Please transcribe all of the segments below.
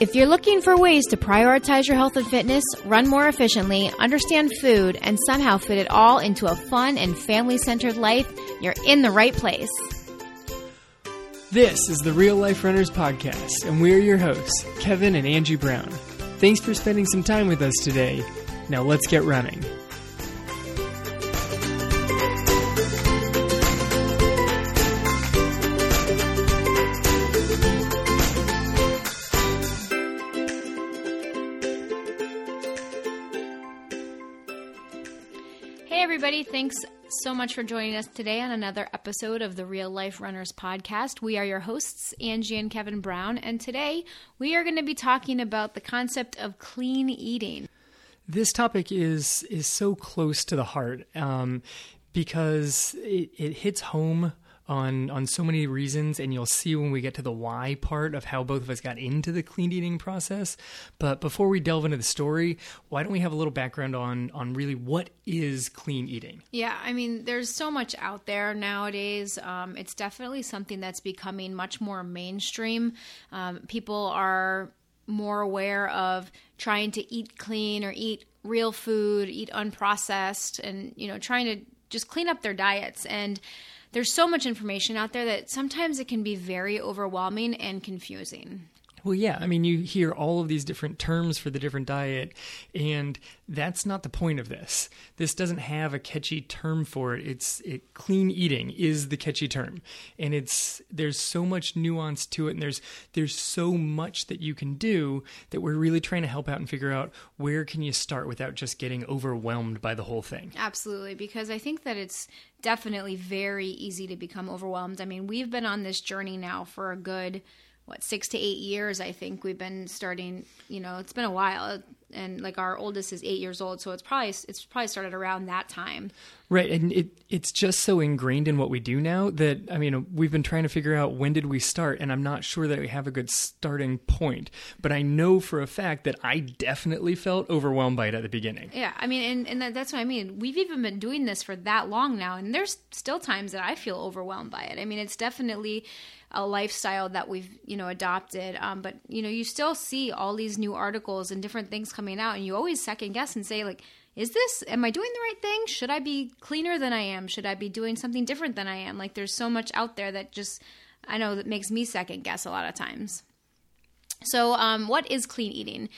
If you're looking for ways to prioritize your health and fitness, run more efficiently, understand food, and somehow fit it all into a fun and family-centered life, you're in the right place. This is the Real Life Runners Podcast, and we're your hosts, Kevin and Angie Brown. Thanks for spending some time with us today. Now let's get running. Thanks so much for joining us today on another episode of the Real Life Runners Podcast. We are your hosts, Angie and Kevin Brown, and today we are going to be talking about the concept of clean eating. This topic is so close to the heart because it hits home on so many reasons, and you'll see when we get to the why part of how both of us got into the clean eating process. But before we delve into the story, why don't we have a little background on really what is clean eating? Yeah, I mean, there's so much out there nowadays. It's definitely something that's becoming much more mainstream. People are more aware of trying to eat clean or eat real food, eat unprocessed, and, you know, trying to just clean up their diets. And there's so much information out there that sometimes it can be very overwhelming and confusing. Well, yeah. I mean, you hear all of these different terms for the different diet, and that's not the point of this. This doesn't have a catchy term for it. Clean eating is the catchy term, and there's so much nuance to it, and there's so much that you can do that we're really trying to help out and figure out where can you start without just getting overwhelmed by the whole thing. Absolutely, because I think that it's definitely very easy to become overwhelmed. I mean, we've been on this journey now for a good 6 to 8 years, I think we've been starting, you know, it's been a while, and like our oldest is 8 years old. So it's probably started around that time. Right. And it's just so ingrained in what we do now that, I mean, we've been trying to figure out when did we start, and I'm not sure that we have a good starting point, but I know for a fact that I definitely felt overwhelmed by it at the beginning. Yeah. I mean, and that's what I mean. We've even been doing this for that long now, and there's still times that I feel overwhelmed by it. I mean, it's definitely a lifestyle that we've, you know, adopted. But, you know, you still see all these new articles and different things coming out, and you always second guess and say, like, is this, am I doing the right thing? Should I be cleaner than I am? Should I be doing something different than I am? Like, there's so much out there that just, I know that makes me second guess a lot of times. So what is clean eating?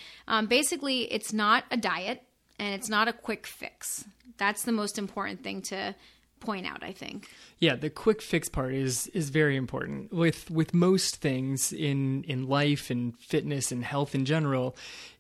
Basically, it's not a diet, and it's not a quick fix. That's the most important thing to point out, I think. Yeah, the quick fix part is very important. With most things in life and fitness and health in general,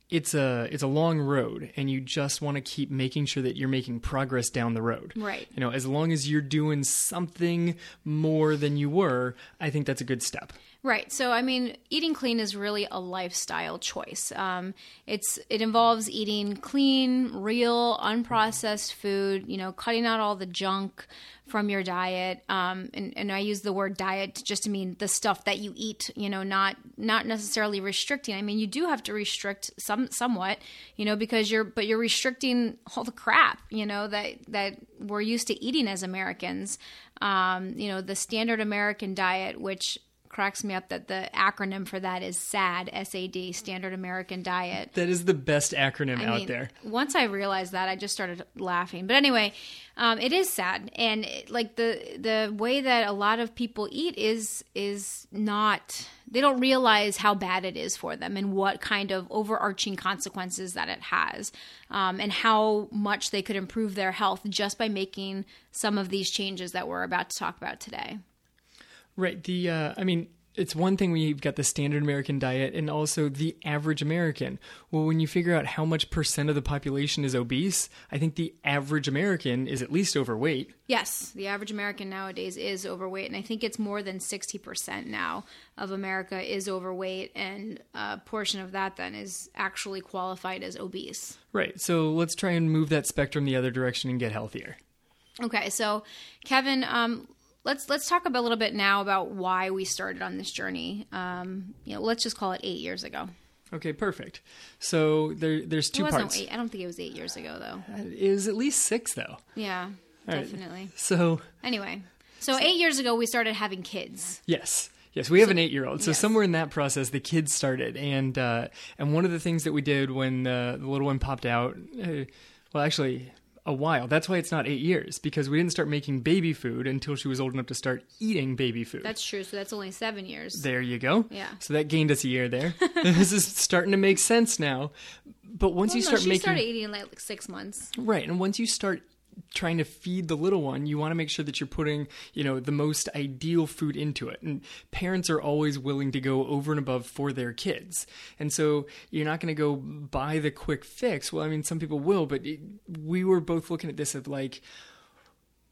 it's a long road, and you just want to keep making sure that you're making progress down the road. Right. You know, as long as you're doing something more than you were, I think that's a good step. Right. So, I mean, eating clean is really a lifestyle choice. It involves eating clean, real, unprocessed food, you know, cutting out all the junk from your diet. And I use the word diet just to mean the stuff that you eat, you know, not necessarily restricting. I mean, you do have to restrict somewhat, you know, because you're restricting all the crap, you know, that we're used to eating as Americans. You know, the standard American diet, which cracks me up that the acronym for that is SAD, S-A-D, Standard American Diet. That is the best acronym out there. Once I realized that, I just started laughing. But anyway, it is sad. And the way that a lot of people eat is not, they don't realize how bad it is for them and what kind of overarching consequences that it has, and how much they could improve their health just by making some of these changes that we're about to talk about today. Right. It's one thing when you've got the standard American diet and also the average American. Well, when you figure out how much % of the population is obese, I think the average American is at least overweight. Yes. The average American nowadays is overweight. And I think it's more than 60% now of America is overweight. And a portion of that then is actually qualified as obese. Right. So let's try and move that spectrum the other direction and get healthier. Okay. So, Kevin, Let's talk about a little bit now about why we started on this journey. You know, let's just call it 8 years ago. Okay, perfect. So there's two parts. It wasn't 8. I don't think it was 8 years ago, though. It was at least 6, though. Yeah, all definitely. Right. So anyway, 8 years ago we started having kids. Yes. Yes, we have an 8-year-old. So yes. Somewhere in that process, the kids started. And one of the things that we did when the little one popped out, well, actually, a while. That's why it's not 8 years, because we didn't start making baby food until she was old enough to start eating baby food. That's true. So that's only 7 years. There you go. Yeah. So that gained us a year there. This is starting to make sense now. But once you start she started eating like 6 months. Right. And once you start trying to feed the little one, you want to make sure that you're putting, you know, the most ideal food into it. And parents are always willing to go over and above for their kids. And so you're not going to go buy the quick fix. Well, I mean, some people will, but we were both looking at this of like,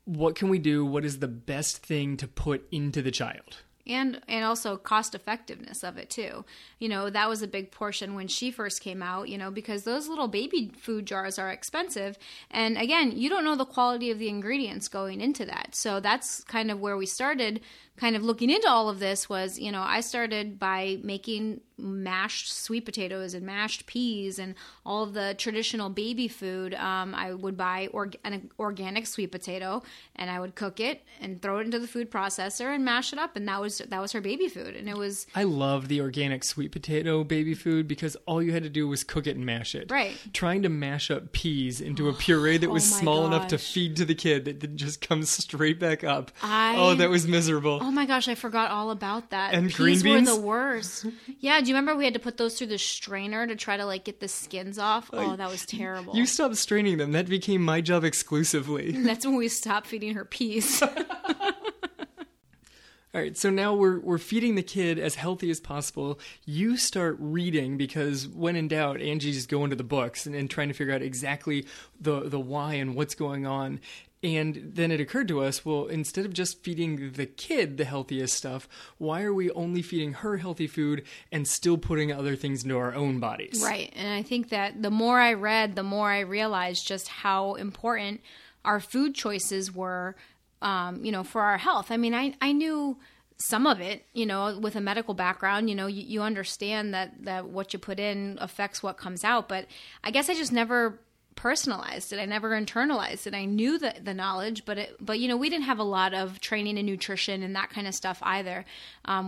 what can we do? What is the best thing to put into the child? And also cost effectiveness of it too. You know, that was a big portion when she first came out, you know, because those little baby food jars are expensive. And again, you don't know the quality of the ingredients going into that. So that's kind of where we started kind of looking into all of this was, you know, I started by making mashed sweet potatoes and mashed peas and all of the traditional baby food. I would buy an organic sweet potato and I would cook it and throw it into the food processor and mash it up. And that was her baby food. And it was... I love the organic sweet potato baby food because all you had to do was cook it and mash it. Right. Trying to mash up peas into a puree that was small gosh. Enough to feed to the kid that didn't just come straight back up. Oh, that was miserable. Oh my gosh, I forgot all about that. And green beans were the worst. Yeah, do you remember we had to put those through the strainer to try to like get the skins off? Oh, that was terrible. You stopped straining them. That became my job exclusively. That's when we stopped feeding her peas. All right, so now we're feeding the kid as healthy as possible. You start reading because when in doubt, Angie's going to the books and trying to figure out exactly the why and what's going on. And then it occurred to us, well, instead of just feeding the kid the healthiest stuff, why are we only feeding her healthy food and still putting other things into our own bodies? Right. And I think that the more I read, the more I realized just how important our food choices were, you know, for our health. I mean, I knew some of it, you know, with a medical background, you know, you understand that what you put in affects what comes out. But I guess I just never personalized it. I never internalized it. I knew the knowledge, but you know, we didn't have a lot of training in nutrition and that kind of stuff either,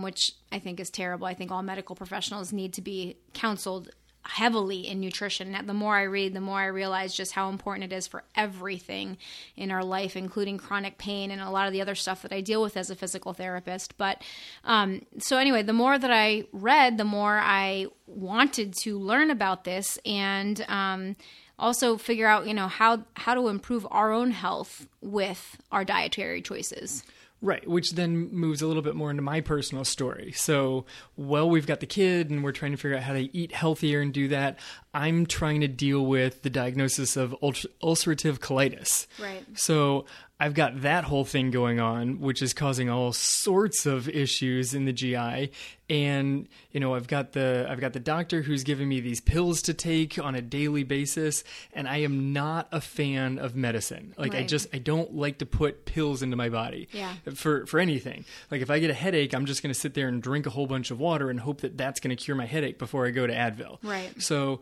which I think is terrible. I think all medical professionals need to be counseled heavily in nutrition. The more I read, the more I realize just how important it is for everything in our life, including chronic pain and a lot of the other stuff that I deal with as a physical therapist. But so anyway, the more that I read, the more I wanted to learn about this and also figure out, you know, how to improve our own health with our dietary choices. Right, which then moves a little bit more into my personal story. So, well, we've got the kid and we're trying to figure out how to eat healthier and do that. I'm trying to deal with the diagnosis of ulcerative colitis. Right. So I've got that whole thing going on, which is causing all sorts of issues in the GI. And, you know, I've got the doctor who's giving me these pills to take on a daily basis, and I am not a fan of medicine. Like, right. I don't like to put pills into my body. Yeah. For anything. Like, if I get a headache, I'm just going to sit there and drink a whole bunch of water and hope that that's going to cure my headache before I go to Advil. Right. So,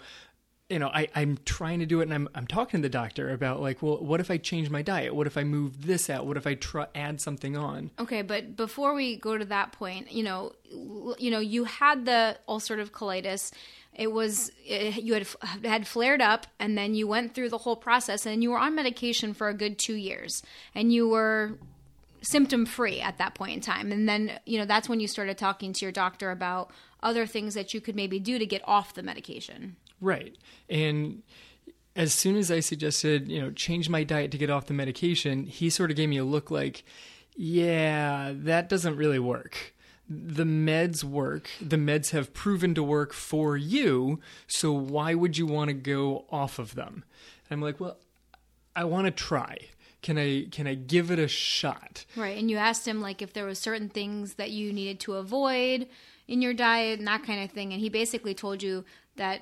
you know, I'm trying to do it, and I'm talking to the doctor about, like, well, what if I change my diet? What if I move this out? What if I add something on? Okay, but before we go to that point, you know, you had the ulcerative colitis. You had flared up, and then you went through the whole process, and you were on medication for a good 2 years, and you were symptom-free at that point in time. And then, you know, that's when you started talking to your doctor about other things that you could maybe do to get off the medication. Right. And as soon as I suggested, you know, change my diet to get off the medication, he sort of gave me a look like, yeah, that doesn't really work. The meds work. The meds have proven to work for you. So why would you want to go off of them? And I'm like, well, I want to try. Can I give it a shot? Right. And you asked him like if there were certain things that you needed to avoid in your diet and that kind of thing. And he basically told you that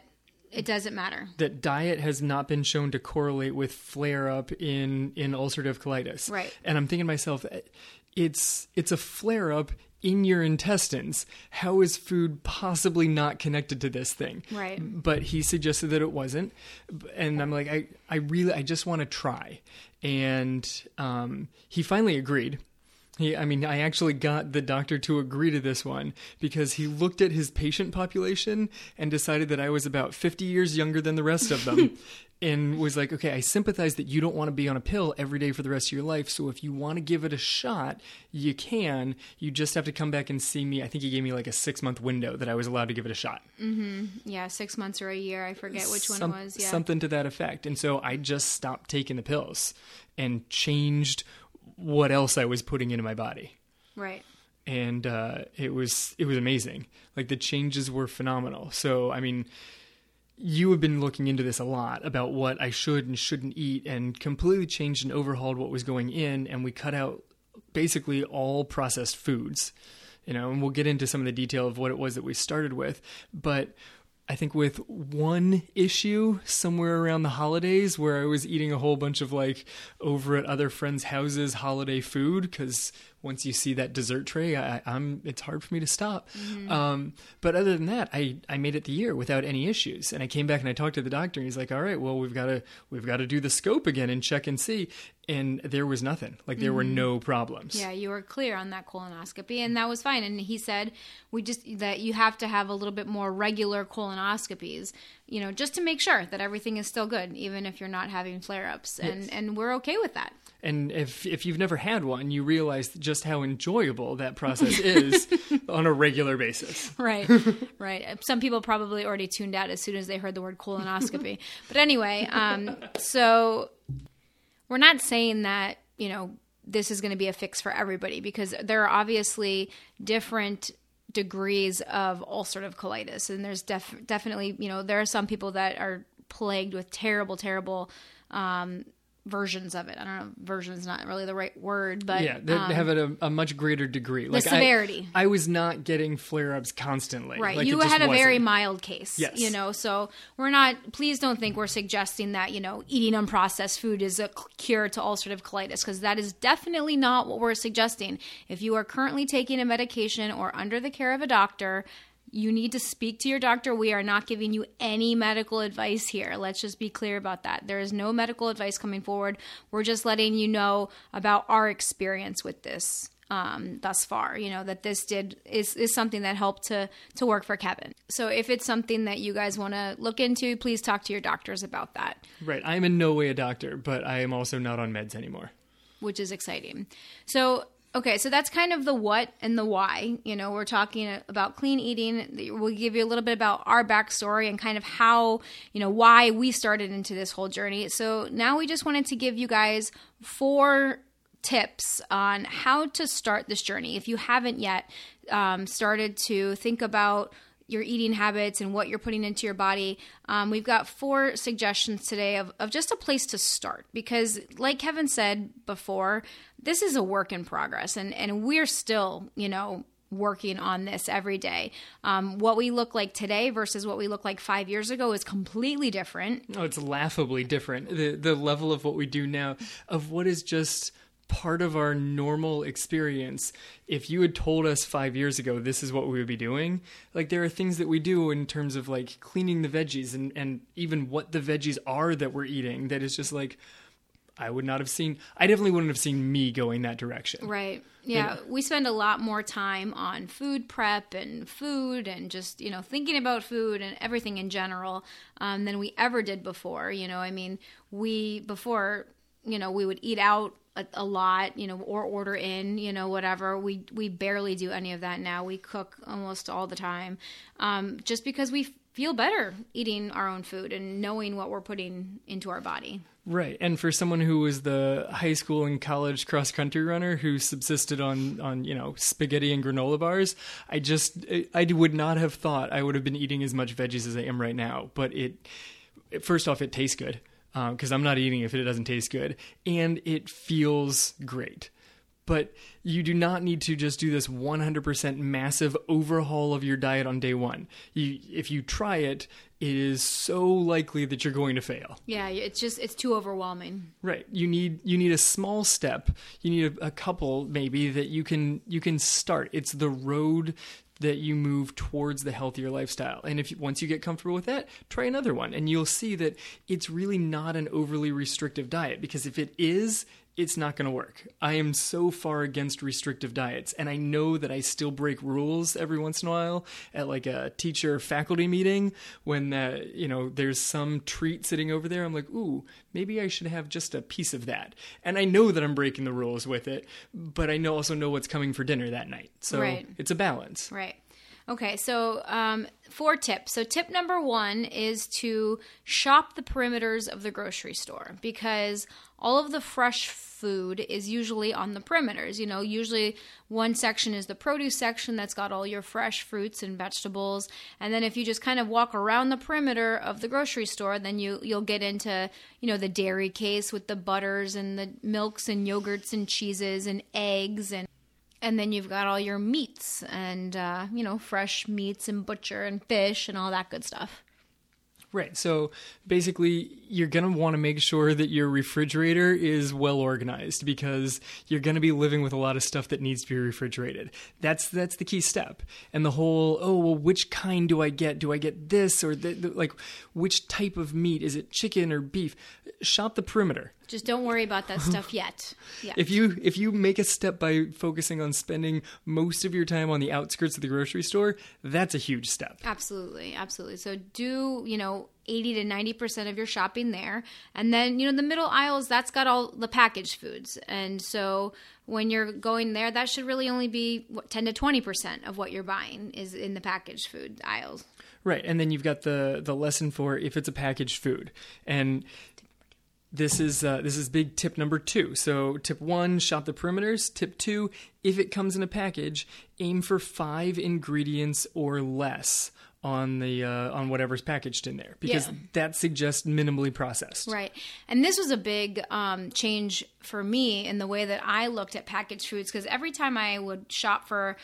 it doesn't matter. That diet has not been shown to correlate with flare-up in ulcerative colitis. Right. And I'm thinking to myself, it's a flare-up in your intestines. How is food possibly not connected to this thing? Right. But he suggested that it wasn't. And I'm like, I just want to try. And he finally agreed. I actually got the doctor to agree to this one because he looked at his patient population and decided that I was about 50 years younger than the rest of them and was like, okay, I sympathize that you don't want to be on a pill every day for the rest of your life. So if you want to give it a shot, you can. You just have to come back and see me. I think he gave me like a 6-month window that I was allowed to give it a shot. Mm-hmm. Yeah, 6 months or a year. I forget which one it was. Yeah. Something to that effect. And so I just stopped taking the pills and changed what else I was putting into my body. Right. And it was amazing. Like, the changes were phenomenal. So, you have been looking into this a lot about what I should and shouldn't eat, and completely changed and overhauled what was going in. And we cut out basically all processed foods, and we'll get into some of the detail of what it was that we started with. But I think with one issue somewhere around the holidays where I was eating a whole bunch of over at other friends' houses holiday food, because once you see that dessert tray, it's hard for me to stop. Mm-hmm. But other than that, I made it the year without any issues. And I came back and I talked to the doctor, and he's like, all right, well, we've got to do the scope again and check and see. And there was nothing. There were no problems. Yeah, you were clear on that colonoscopy, and that was fine. And he said that you have to have a little bit more regular colonoscopies, just to make sure that everything is still good, even if you're not having flare-ups. Yes. And we're okay with that. And if you've never had one, you realize just how enjoyable that process is on a regular basis. Right, right. Some people probably already tuned out as soon as they heard the word colonoscopy. But anyway, so we're not saying that, this is going to be a fix for everybody, because there are obviously different degrees of ulcerative colitis. And there's definitely, there are some people that are plagued with terrible, terrible versions of it. I don't know, version is not really the right word, but yeah, they have it a much greater degree. The severity. I was not getting flare-ups constantly. Right. You had a very mild case. Yes. So we're not, please don't think we're suggesting that, eating unprocessed food is a cure to ulcerative colitis, because that is definitely not what we're suggesting. If you are currently taking a medication or under the care of a doctor, you need to speak to your doctor. We are not giving you any medical advice here. Let's just be clear about that. There is no medical advice coming forward. We're just letting you know about our experience with this thus far, that this is something that helped to work for Kevin. So if it's something that you guys want to look into, please talk to your doctors about that. Right. I'm in no way a doctor, but I am also not on meds anymore. Which is exciting. So okay, so that's kind of the what and the why. We're talking about clean eating. We'll give you a little bit about our backstory and kind of how, why we started into this whole journey. So now we just wanted to give you guys 4 tips on how to start this journey. If you haven't yet started to think about your eating habits and what you're putting into your body, we've got 4 suggestions today of just a place to start, because like Kevin said before, this is a work in progress, and we're still, working on this every day. What we look like today versus what we look like 5 years ago is completely different. No, it's laughably different. The level of what we do now, of what is just part of our normal experience. If you had told us 5 years ago this is what we would be doing, there are things that we do in terms of cleaning the veggies and even what the veggies are that we're eating, that is just I definitely wouldn't have seen me going that direction. Right. Yeah. We spend a lot more time on food prep and food and just, thinking about food and everything in general than we ever did before. We would eat out a lot, or order in, whatever. We barely do any of that now. We cook almost all the time, just because we feel better eating our own food and knowing what we're putting into our body. Right. And for someone who was the high school and college cross country runner who subsisted on spaghetti and granola bars, I would not have thought I would have been eating as much veggies as I am right now. But first off, it tastes good. Because I'm not eating if it doesn't taste good, and it feels great. But you do not need to just do this 100% massive overhaul of your diet on day one. If you try it, it is so likely that you're going to fail. Yeah, it's too overwhelming. Right. You need a small step. You need a couple maybe that you can start. It's the road that you move towards the healthier lifestyle. And once you get comfortable with that, try another one. And you'll see that it's really not an overly restrictive diet, because if it is, it's not going to work. I am so far against restrictive diets, and I know that I still break rules every once in a while at like a teacher faculty meeting when there's some treat sitting over there. I'm like, ooh, maybe I should have just a piece of that. And I know that I'm breaking the rules with it, but I also know what's coming for dinner that night. So It's a balance. Right. Okay, so 4 tips. So tip number 1 is to shop the perimeters of the grocery store, because all of the fresh food is usually on the perimeters. You know, usually one section is the produce section that's got all your fresh fruits and vegetables. And then if you just kind of walk around the perimeter of the grocery store, then you'll get into, the dairy case with the butters and the milks and yogurts and cheeses and eggs and then you've got all your meats and, fresh meats and butcher and fish and all that good stuff. Right. So basically, you're going to want to make sure that your refrigerator is well organized, because you're going to be living with a lot of stuff that needs to be refrigerated. That's the key step. And the whole, which kind do I get? Do I get this or which type of meat? Is it chicken or beef? Shop the perimeter. Just don't worry about that stuff yet. Yeah. If you make a step by focusing on spending most of your time on the outskirts of the grocery store, that's a huge step. Absolutely. Absolutely. So do, 80 to 90% of your shopping there. And then, the middle aisles, that's got all the packaged foods. And so when you're going there, that should really only be 10 to 20% of what you're buying is in the packaged food aisles. Right. And then you've got the lesson for if it's a packaged food. And this is big tip number 2. So tip 1, shop the perimeters. Tip 2, if it comes in a package, aim for 5 ingredients or less on the on whatever's packaged in there, because that suggests minimally processed. Right. And this was a big change for me in the way that I looked at packaged foods, because every time I would shop for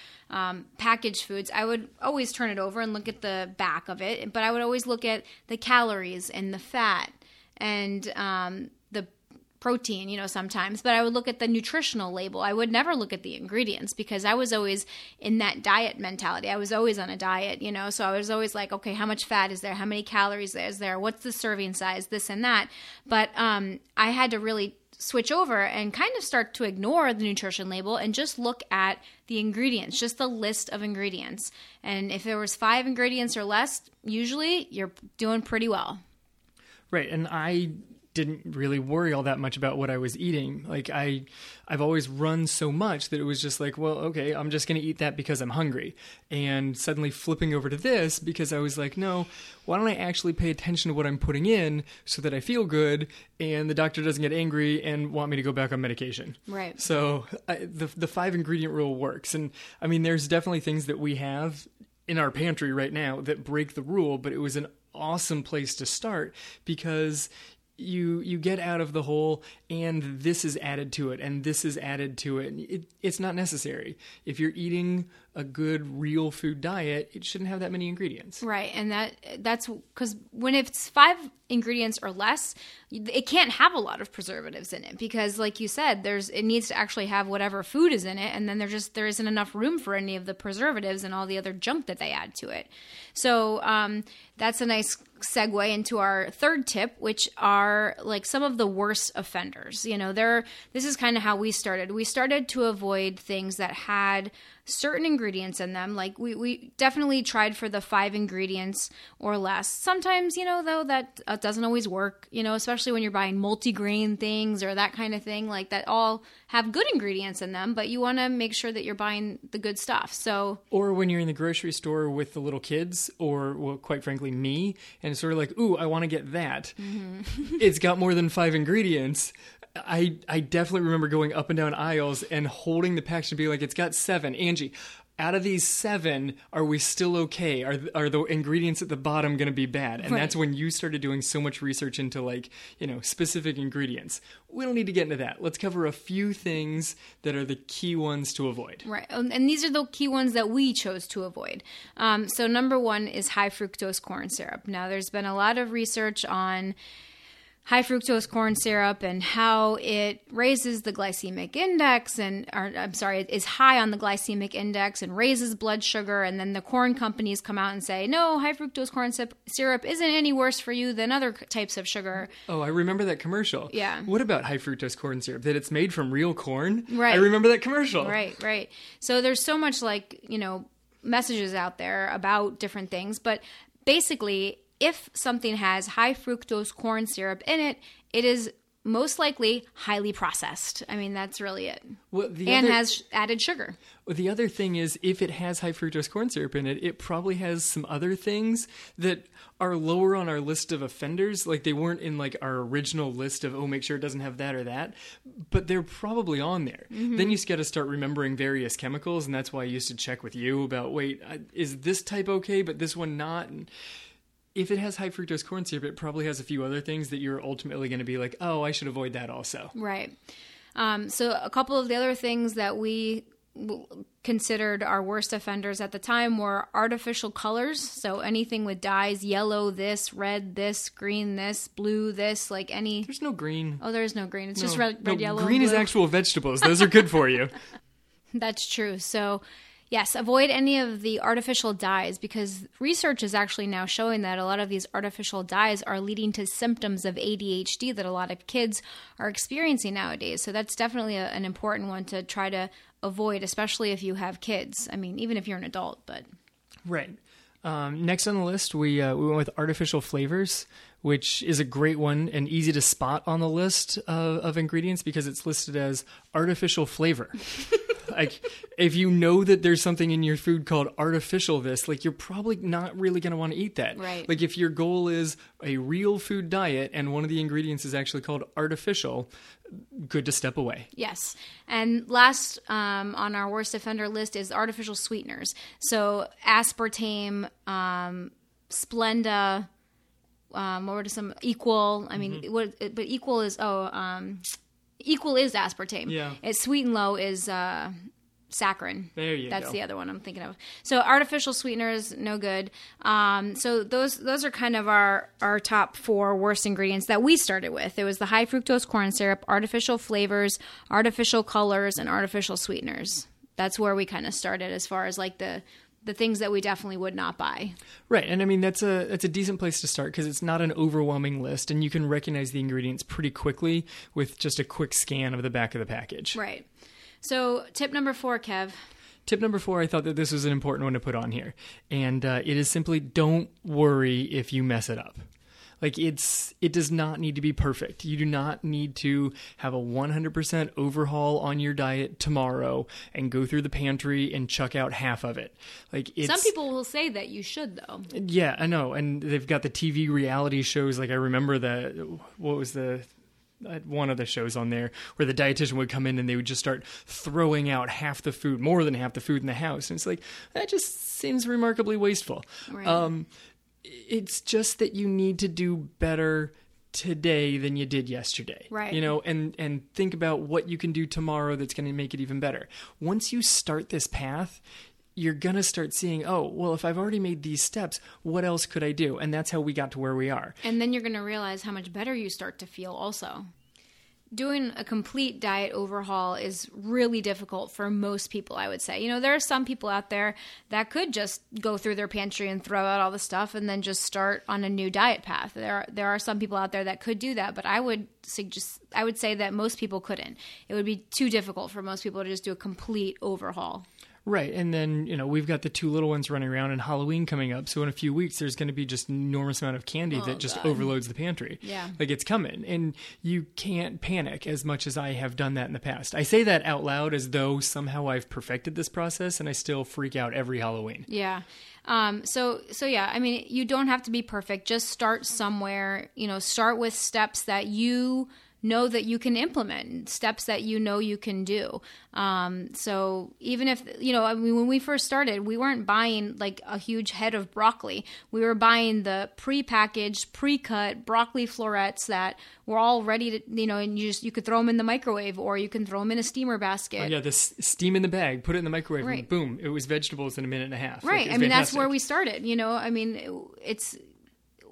packaged foods, I would always turn it over and look at the back of it, but I would always look at the calories and the fat and the protein, sometimes, but I would look at the nutritional label. I would never look at the ingredients, because I was always in that diet mentality. I was always on a diet, so I was always like, okay, how much fat is there? How many calories is there? What's the serving size? This and that. But I had to really switch over and kind of start to ignore the nutrition label and just look at the ingredients, just the list of ingredients. And if there was 5 ingredients or less, usually you're doing pretty well. Right. And I didn't really worry all that much about what I was eating. Like I've always run so much that it was just like, well, okay, I'm just going to eat that because I'm hungry. And suddenly flipping over to this, because I was like, no, why don't I actually pay attention to what I'm putting in so that I feel good and the doctor doesn't get angry and want me to go back on medication. Right. So the 5 ingredient rule works. And I mean, there's definitely things that we have in our pantry right now that break the rule, but it was an awesome place to start, because you get out of the whole, and this is added to it, and this is added to it. It's not necessary. If you're eating a good real food diet, it shouldn't have that many ingredients. Right. And that's because when it's 5 ingredients or less, it can't have a lot of preservatives in it, because like you said, it needs to actually have whatever food is in it. And then there isn't enough room for any of the preservatives and all the other junk that they add to it. So that's a nice segue into our 3rd tip, which are like some of the worst offenders. This is kind of how we started. We started to avoid things that had certain ingredients in them. Like we definitely tried for the 5 ingredients or less. Sometimes, though, that doesn't always work, especially when you're buying multi-grain things or that kind of thing, like that all have good ingredients in them, but you want to make sure that you're buying the good stuff. So, or when you're in the grocery store with the little kids, or quite frankly me, and it's sort of like, ooh, I want to get that. Mm-hmm. It's got more than 5 ingredients. I definitely remember going up and down aisles and holding the package and being like, it's got 7. Angie, out of these 7, are we still okay? Are the ingredients at the bottom going to be bad? And That's when you started doing so much research into specific ingredients. We don't need to get into that. Let's cover a few things that are the key ones to avoid. Right. And these are the key ones that we chose to avoid. So number 1 is high fructose corn syrup. Now, there's been a lot of research on high fructose corn syrup and how it raises the glycemic index and, it is high on the glycemic index and raises blood sugar. And then the corn companies come out and say, no, high fructose corn syrup isn't any worse for you than other types of sugar. Oh, I remember that commercial. Yeah. What about high fructose corn syrup? That it's made from real corn? Right. I remember that commercial. Right. So there's so much messages out there about different things, but basically, if something has high fructose corn syrup in it, it is most likely highly processed. I mean, that's really it. Well, has added sugar. Well, the other thing is, if it has high fructose corn syrup in it, it probably has some other things that are lower on our list of offenders. Like, they weren't in our original list of, make sure it doesn't have that or that, but they're probably on there. Mm-hmm. Then you just got to start remembering various chemicals, and that's why I used to check with you about, is this type okay, but this one not? And if it has high fructose corn syrup, it probably has a few other things that you're ultimately going to be like, oh, I should avoid that also. Right. So a couple of the other things that we considered our worst offenders at the time were artificial colors. So anything with dyes, yellow this, red this, green this, blue this, There's no green. Oh, there is no green. It's just red, yellow, green and blue. Is actual vegetables. Those are good for you. That's true. So... yes, avoid any of the artificial dyes, because research is actually now showing that a lot of these artificial dyes are leading to symptoms of ADHD that a lot of kids are experiencing nowadays. So that's definitely an important one to try to avoid, especially if you have kids. I mean, even if you're an adult, but... right. Next on the list, we went with artificial flavors, which is a great one and easy to spot on the list of ingredients because it's listed as artificial flavor. If you know that there's something in your food called artificial this, you're probably not really going to want to eat that. Right. If your goal is a real food diet and one of the ingredients is actually called artificial, good to step away. Yes. And last on our worst offender list is artificial sweeteners. So aspartame, Splenda, what are some? Equal. I mean, mm-hmm. But Equal is... Equal is aspartame. Yeah. It's Sweet and Low is saccharin. There you go. That's the other one I'm thinking of. So artificial sweeteners, no good. So those are kind of our top four worst ingredients that we started with. It was the high fructose corn syrup, artificial flavors, artificial colors, and artificial sweeteners. That's where we kind of started as far as the things that we definitely would not buy. Right. And I mean, that's a decent place to start because it's not an overwhelming list and you can recognize the ingredients pretty quickly with just a quick scan of the back of the package. Right. So tip number 4, Kev. Tip number 4, I thought that this was an important one to put on here. And it is simply don't worry if you mess it up. It does not need to be perfect. You do not need to have a 100% overhaul on your diet tomorrow and go through the pantry and chuck out half of it. Some people will say that you should, though. Yeah, I know. And they've got the TV reality shows. I remember one of the shows on there where the dietitian would come in and they would just start throwing out more than half the food in the house. And it's that just seems remarkably wasteful. Right. It's just that you need to do better today than you did yesterday. Right. And think about what you can do tomorrow that's going to make it even better. Once you start this path, you're going to start seeing, if I've already made these steps, what else could I do? And that's how we got to where we are. And then you're going to realize how much better you start to feel also. Doing a complete diet overhaul is really difficult for most people, I would say. There are some people out there that could just go through their pantry and throw out all the stuff and then just start on a new diet path. There are some people out there that could do that, but I would say that most people couldn't. It would be too difficult for most people to just do a complete overhaul. Right. And then, we've got the two little ones running around and Halloween coming up. So in a few weeks, there's going to be just an enormous amount of candy that just overloads the pantry. Yeah. It's coming. And you can't panic as much as I have done that in the past. I say that out loud as though somehow I've perfected this process and I still freak out every Halloween. Yeah. Yeah, I mean, you don't have to be perfect. Just start somewhere, start with steps that you know that you can implement, steps that you know you can do. So even if, when we first started, we weren't buying a huge head of broccoli. We were buying the pre-packaged, pre-cut broccoli florets that were all ready to, and you could throw them in the microwave or you can throw them in a steamer basket. Oh, yeah, the steam in the bag, put it in the microwave, right. And boom, it was vegetables in a minute and a half. Right. That's where we started. It's...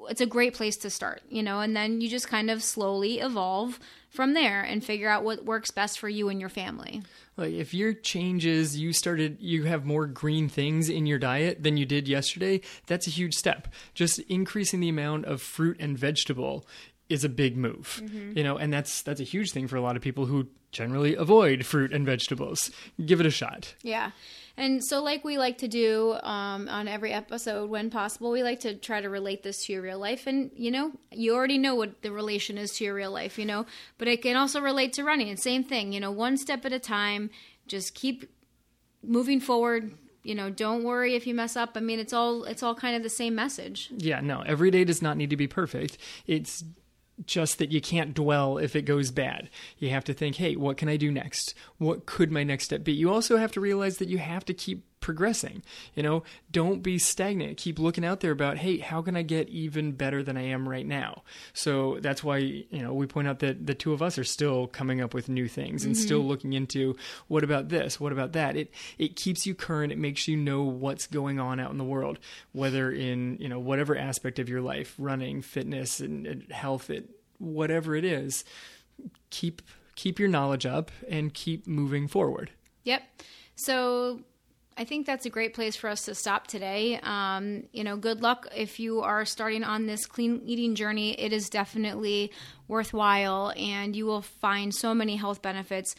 it's a great place to start, you know, and then you just kind of slowly evolve from there and figure out what works best for you and your family. Like if your changes, you have more green things in your diet than you did yesterday, that's a huge step. Just increasing the amount of fruit and vegetable is a big move, mm-hmm. you know, and that's a huge thing for a lot of people who generally avoid fruit and vegetables. Give it a shot. Yeah. And so like we like to do on every episode when possible, we like to try to relate this to your real life. And, you know, you already know what the relation is to your real life, you know, but it can also relate to running. And same thing, you know, one step at a time, just keep moving forward. You know, don't worry if you mess up. I mean, it's all kind of the same message. Yeah, no, every day does not need to be perfect. It's just that you can't dwell if it goes bad. You have to think, hey, what can I do next? What could my next step be? You also have to realize that you have to keep progressing. You know, don't be stagnant. Keep looking out there about, hey, how can I get even better than I am right now? So that's why, you know, we point out that the two of us are still coming up with new things and mm-hmm. still looking into what about this? What about that? It keeps you current. It makes you know what's going on out in the world, whether in, you know, whatever aspect of your life, running, fitness and health, whatever it is, keep your knowledge up and keep moving forward. Yep. So I think that's a great place for us to stop today. You know, good luck if you are starting on this clean eating journey. It is definitely worthwhile, and you will find so many health benefits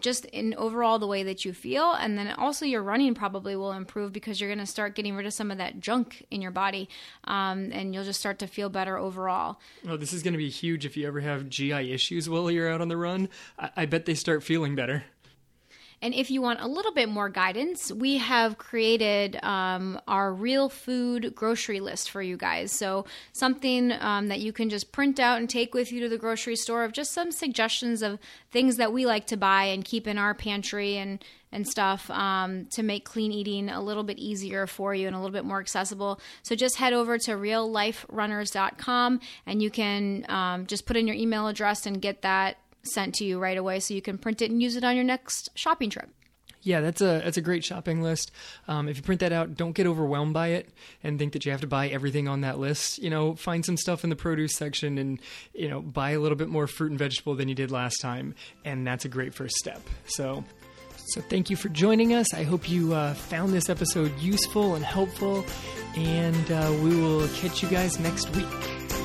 just in overall the way that you feel. And then also your running probably will improve because you're going to start getting rid of some of that junk in your body, and you'll just start to feel better overall. Oh, this is going to be huge if you ever have GI issues while you're out on the run. I bet they start feeling better. And if you want a little bit more guidance, we have created our real food grocery list for you guys. So something that you can just print out and take with you to the grocery store, of just some suggestions of things that we like to buy and keep in our pantry and stuff to make clean eating a little bit easier for you and a little bit more accessible. So just head over to realliferunners.com and you can just put in your email address and get that sent to you right away so you can print it and use it on your next shopping trip. Yeah, that's a great shopping list. If you print that out, don't get overwhelmed by it and think that you have to buy everything on that list. You know, find some stuff in the produce section and, you know, buy a little bit more fruit and vegetable than you did last time. And that's a great first step. So thank you for joining us. I hope you found this episode useful and helpful, and we will catch you guys next week.